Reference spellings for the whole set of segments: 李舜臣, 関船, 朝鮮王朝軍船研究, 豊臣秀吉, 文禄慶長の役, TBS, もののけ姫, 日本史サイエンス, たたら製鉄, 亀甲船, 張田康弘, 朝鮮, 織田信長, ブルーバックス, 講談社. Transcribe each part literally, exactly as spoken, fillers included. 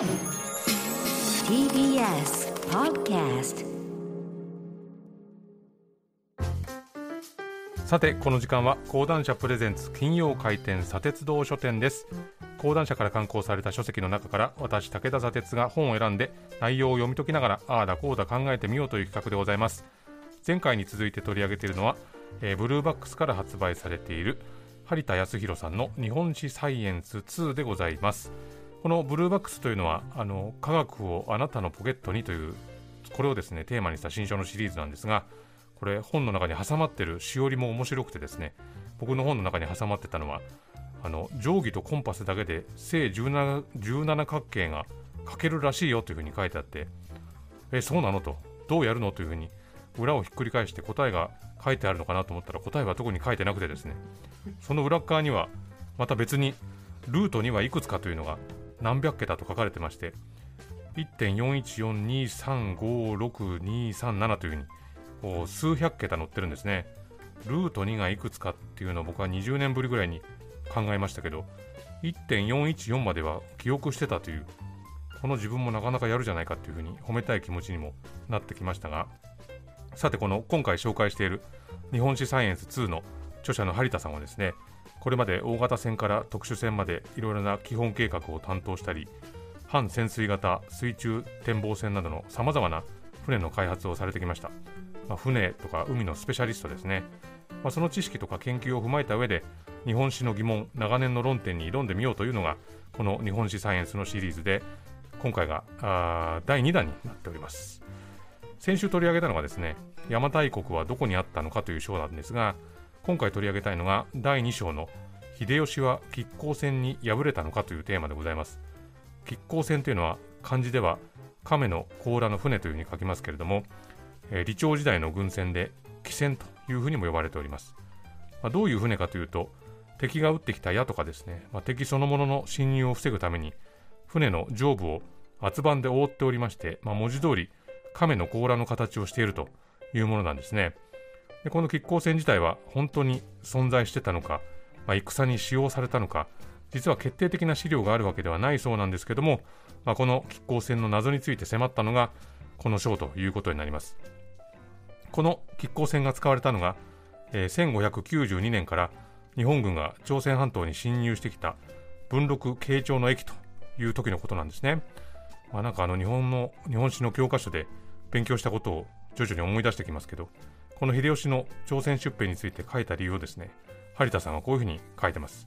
ティービーエス Podcast。さてこの時間は講談社プレゼンツ金曜開店砂鉄道書店です。講談社から刊行された書籍の中から私武田砂鉄が本を選んで内容を読み解きながらああだこうだ考えてみようという企画でございます。前回に続いて取り上げているのは、えー、ブルーバックスから発売されている張田康弘さんの日本史サイエンスツーでございます。このブルーバックスというのはあの科学をあなたのポケットにというこれをですねテーマにした新書のシリーズなんですが、これ本の中に挟まってるしおりも面白くてですね、僕の本の中に挟まってたのはあの定規とコンパスだけで正 じゅうなな, じゅうなな角形が書けるらしいよというふうに書いてあって、えそうなのとどうやるのというふうに裏をひっくり返して答えが書いてあるのかなと思ったら答えは特に書いてなくてですね、その裏側にはまた別にルートにはいくつかというのが何百桁と書かれてまして いちてんよんいちよんにさんごろくにさんなな というふうに数百桁載ってるんですね。ルートにがいくつかっていうのを僕はにじゅうねんぶりぐらいに考えましたけど いってんよんいちよん までは記憶してたという、この自分もなかなかやるじゃないかというふうに褒めたい気持ちにもなってきましたが、さてこの今回紹介している日本史サイエンスツーの著者の張田さんはですね、これまで大型船から特殊船までいろいろな基本計画を担当したり、半潜水型水中展望船などのさまざまな船の開発をされてきました、まあ、船とか海のスペシャリストですね、まあ、その知識とか研究を踏まえた上で日本史の疑問、長年の論点に挑んでみようというのがこの日本史サイエンスのシリーズで、今回があだいにだんになっております。先週取り上げたのがですね、邪馬台国はどこにあったのかという章なんですが、今回取り上げたいのがだいに章の秀吉は亀甲船に敗れたのかというテーマでございます。亀甲船というのは漢字では亀の甲羅の船というふうに書きますけれども、えー、李朝時代の軍船で亀船というふうにも呼ばれております、まあ、どういう船かというと敵が撃ってきた矢とかですね、まあ、敵そのものの侵入を防ぐために船の上部を厚板で覆っておりまして、まあ、文字通り亀の甲羅の形をしているというものなんですね。でこの亀甲船自体は本当に存在してたのか、まあ、戦に使用されたのか、実は決定的な資料があるわけではないそうなんですけども、まあ、この亀甲船の謎について迫ったのがこの章ということになります。この亀甲船が使われたのが、えー、せんごひゃくきゅうじゅうにねんから日本軍が朝鮮半島に侵入してきた文禄慶長の役という時のことなんですね。まあ、なんかあの日本の日本史の教科書で勉強したことを徐々に思い出してきますけど、この秀吉の朝鮮出兵について書いた理由をですね、張田さんはこういうふうに書いてます。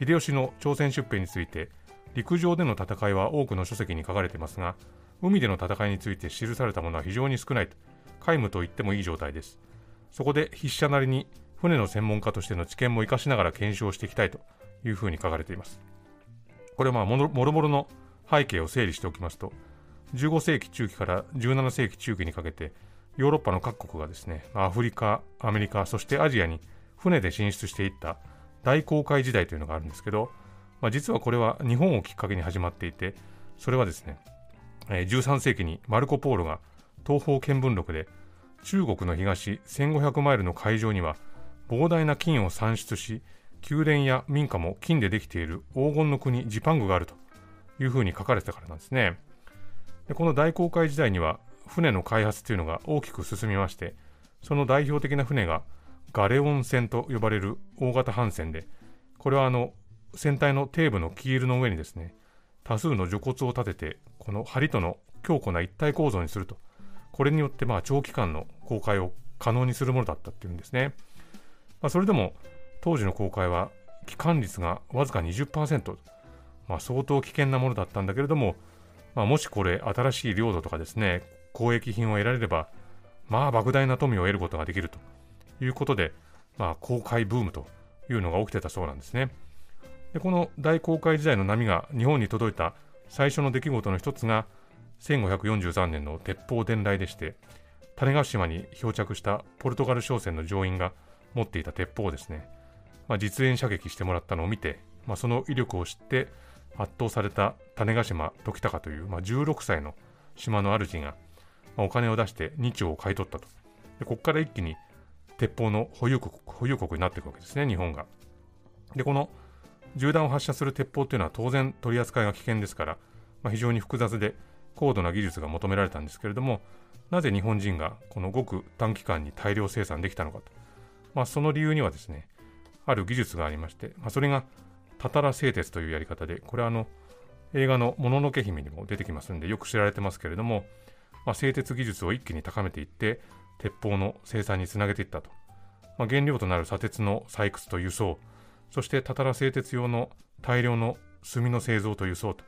秀吉の朝鮮出兵について陸上での戦いは多くの書籍に書かれていますが、海での戦いについて記されたものは非常に少ないと、皆無と言ってもいい状態です。そこで筆者なりに船の専門家としての知見も生かしながら検証していきたいというふうに書かれています。これはまあもろもろの背景を整理しておきますと、じゅうごせいき中期からじゅうななせいき中期にかけてヨーロッパの各国がですね、アフリカ、アメリカ、そしてアジアに船で進出していった大航海時代というのがあるんですけど、まあ、実はこれは日本をきっかけに始まっていて、それはですね、じゅうさんせいきにマルコ・ポーロが東方見聞録で中国の東せんごひゃくマイルの海上には膨大な金を産出し、宮殿や民家も金でできている黄金の国ジパングがあるというふうに書かれてたからなんですね。でこの大航海時代には船の開発というのが大きく進みまして、その代表的な船がガレオン船と呼ばれる大型帆船で、これはあの船体の底部のキールの上にですね多数の除骨を立てて、この梁との強固な一体構造にすると、これによってまあ長期間の航海を可能にするものだったっていうんですね、まあ、それでも当時の航海は帰還率がわずか にじゅっパーセント、まあ、相当危険なものだったんだけれども、まあ、もしこれ新しい領土とかですね交易品を得られれば、まあ莫大な富を得ることができるということで、まあ、航海ブームというのが起きてたそうなんですね。でこの大航海時代の波が日本に届いた最初の出来事の一つがせんごひゃくよんじゅうさんねんの鉄砲伝来でして、種子島に漂着したポルトガル商船の乗員が持っていた鉄砲をですね、まあ、実演射撃してもらったのを見て、まあ、その威力を知って圧倒された種子島時高という、まあ、じゅうろくさいの島の主が、まあ、お金を出してにちょうを買い取ったと。でここから一気に鉄砲の保有国、保有国になっていくわけですね、日本が。でこの銃弾を発射する鉄砲というのは当然取り扱いが危険ですから、まあ、非常に複雑で高度な技術が求められたんですけれども、なぜ日本人がこのごく短期間に大量生産できたのかと、まあ、その理由にはですね、ある技術がありまして、まあ、それがたたら製鉄というやり方で、これはあの映画のもののけ姫にも出てきますんでよく知られてますけれども、まあ、製鉄技術を一気に高めていって鉄砲の生産につなげていったと、まあ、原料となる砂鉄の採掘と輸送、そしてたたら製鉄用の大量の炭の製造と輸送と、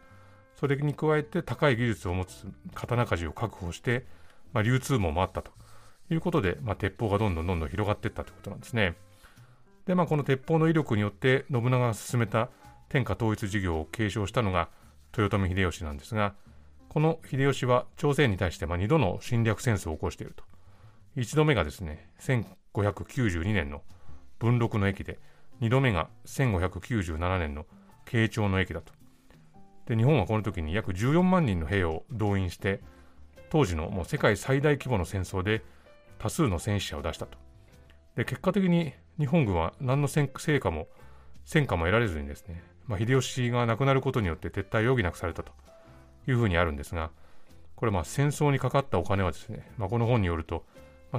それに加えて高い技術を持つ刀鍛冶を確保して、まあ、流通網もあったということで、まあ、鉄砲がどんどんどんどん広がっていったということなんですね。で、まあ、この鉄砲の威力によって信長が進めた天下統一事業を継承したのが豊臣秀吉なんですが、この秀吉は朝鮮に対してまあにどの侵略戦争を起こしていると。いちどめがですね、せんごひゃくきゅうじゅうにねんの文禄の役で、にどめがせんごひゃくきゅうじゅうななねんの慶長の役だと。で、日本はこの時に約じゅうよんまんにんの兵を動員して、当時のもう世界最大規模の戦争で多数の戦死者を出したと。で、結果的に日本軍は何の成果も戦果も得られずにですね、まあ、秀吉が亡くなることによって撤退を余儀なくされたというふうにあるんですが、これまあ戦争にかかったお金はですね、まあ、この本によると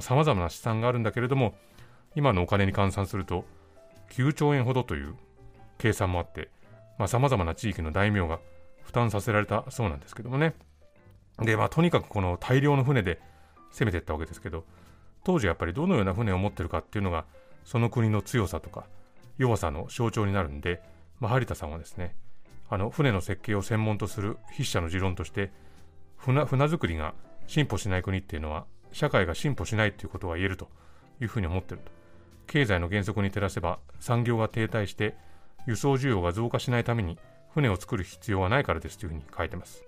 さまざまな試算があるんだけれども、今のお金に換算するときゅうちょうえんほどという計算もあって、さまざまな地域の大名が負担させられたそうなんですけどもね。で、まあ、とにかくこの大量の船で攻めていったわけですけど、当時やっぱりどのような船を持ってるかっていうのが、その国の強さとか弱さの象徴になるんで、まあ、張田さんはですね、あの船の設計を専門とする筆者の持論として、 船, 船作りが進歩しない国っていうのは社会が進歩しないということが言えるというふうに思ってると。経済の原則に照らせば産業が停滞して輸送需要が増加しないために船を作る必要はないからですというふうに書いてます。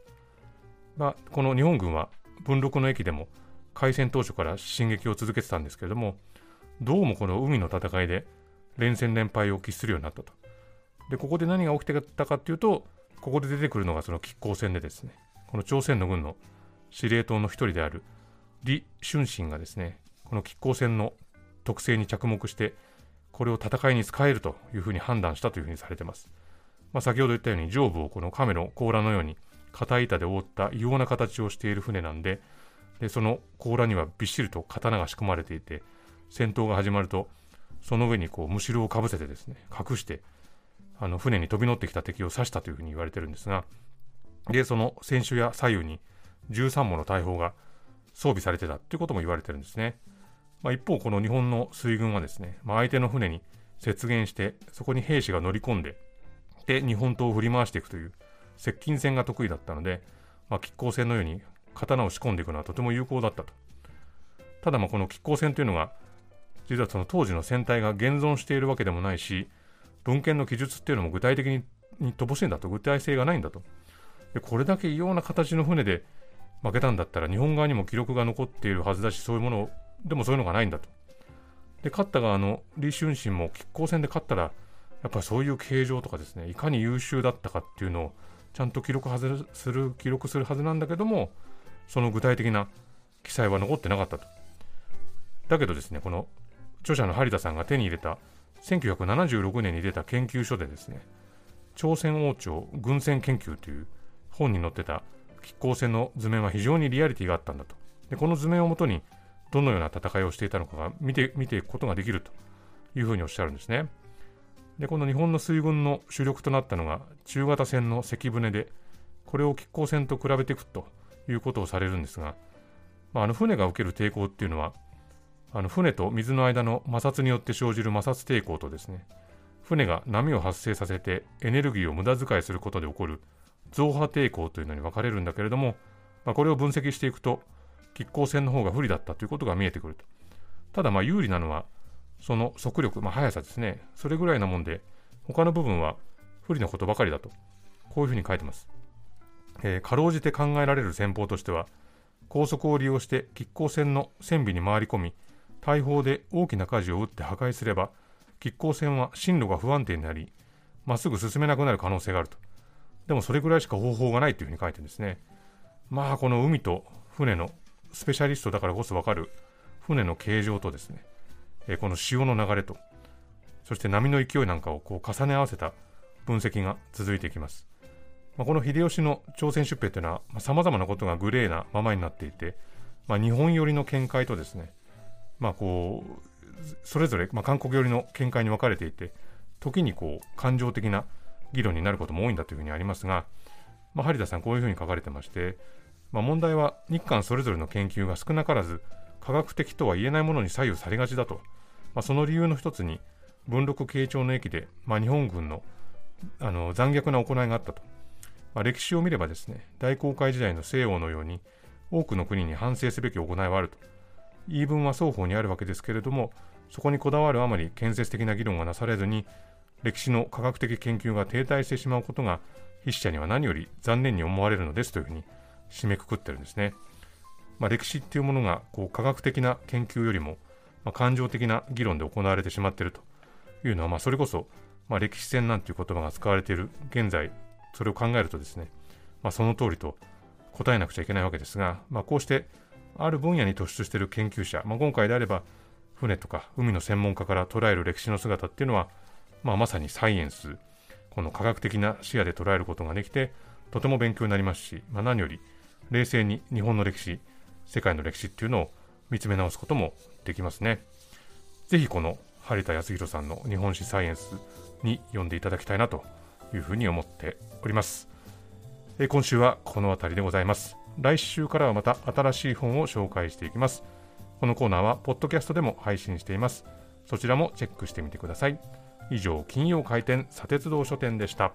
まあ、この日本軍は文禄の役でも開戦当初から進撃を続けてたんですけれども、どうもこの海の戦いで連戦連敗を喫するようになったと。で、ここで何が起きてたかっていうと、ここで出てくるのがその亀甲戦でですね、この朝鮮の軍の司令塔の一人である李舜臣がですね、この亀甲戦の特性に着目して、これを戦いに使えるというふうに判断したというふうにされてます。まあ、先ほど言ったように上部をこの亀の甲羅のように硬い板で覆った異様な形をしている船なんで、でその甲羅にはびっしりと刀が仕込まれていて、戦闘が始まるとその上にこうむしろをかぶせてですね、隠してあの船に飛び乗ってきた敵を刺したというふうに言われてるんですが、でその船首や左右にじゅうさんもの大砲が装備されてたということも言われてるんですね。まあ、一方この日本の水軍はですね、まあ、相手の船に接舷してそこに兵士が乗り込んで、で日本刀を振り回していくという接近戦が得意だったので、まあ、亀甲戦のように刀を仕込んでいくのはとても有効だったと。ただまあこの亀甲戦というのが実はその当時の戦隊が現存しているわけでもないし、文献の記述っていうのも具体的に乏しいんだと、具体性がないんだと。でこれだけ異様な形の船で負けたんだったら日本側にも記録が残っているはずだし、そういうものをでもそういうのがないんだと。で勝った側の李舜臣も亀甲戦で勝ったらやっぱりそういう形状とかですね、いかに優秀だったかっていうのをちゃんと記録する記録するはずなんだけども、その具体的な記載は残ってなかったと。だけどですね、この著者の張田さんが手に入れたせんきゅうひゃくななじゅうろくねんに出た研究書でですね、朝鮮王朝軍船研究という本に載ってた亀甲戦の図面は非常にリアリティがあったんだと。でこの図面をもとにどのような戦いをしていたのかが見て、見ていくことができるというふうにおっしゃるんですね。でこの日本の水軍の主力となったのが中型船の関船で、これを亀甲船と比べていくということをされるんですが、まあ、あの船が受ける抵抗っていうのは、あの船と水の間の摩擦によって生じる摩擦抵抗とですね、船が波を発生させてエネルギーを無駄遣いすることで起こる増波抵抗というのに分かれるんだけれども、まあ、これを分析していくと亀甲船の方が不利だったということが見えてくると。ただまあ有利なのはその速力、まあ、速さですね、それぐらいなもんで他の部分は不利なことばかりだと、こういうふうに書いてます。えー、かろうじて考えられる戦法としては、高速を利用して亀甲船の船尾に回り込み、大砲で大きな舵を打って破壊すれば亀甲船は進路が不安定になり、まっすぐ進めなくなる可能性があると。でもそれぐらいしか方法がないというふうに書いてるんですね。まあこの海と船のスペシャリストだからこそ分かる船の形状とですね、えー、この潮の流れと、そして波の勢いなんかをこう重ね合わせた分析が続いていきます。まあ、この秀吉の朝鮮出兵というのはさまざまなことがグレーなままになっていて、まあ、日本寄りの見解とですね、まあ、こうそれぞれまあ韓国寄りの見解に分かれていて、時にこう感情的な議論になることも多いんだというふうにありますが、まあ、張田さんこういうふうに書かれてまして、まあ、問題は日韓それぞれの研究が少なからず科学的とは言えないものに左右されがちだと、まあ、その理由の一つに文禄慶長の役で、まあ、日本軍の、 あの残虐な行いがあったと、まあ、歴史を見ればですね、大航海時代の西欧のように多くの国に反省すべき行いはあると、言い分は双方にあるわけですけれども、そこにこだわるあまり建設的な議論がなされずに歴史の科学的研究が停滞してしまうことが筆者には何より残念に思われるのですというふうに締めくくってるんですね。まあ、歴史っていうものがこう科学的な研究よりもまあ感情的な議論で行われてしまっているというのは、まあそれこそまあ歴史戦なんていう言葉が使われている現在、それを考えるとですね、まあ、その通りと答えなくちゃいけないわけですが、まあ、こうしてある分野に突出している研究者、まあ、今回であれば船とか海の専門家から捉える歴史の姿っていうのは、まあ、まさにサイエンス、この科学的な視野で捉えることができてとても勉強になりますし、まあ、何より冷静に日本の歴史、世界の歴史っていうのを見つめ直すこともできますね。ぜひこの張田康弘さんの日本史サイエンスに読んでいただきたいなというふうに思っております。え今週はこの辺りでございます。来週からはまた新しい本を紹介していきます。このコーナーはポッドキャストでも配信しています。そちらもチェックしてみてください。以上、金曜開店、砂鉄道書店でした。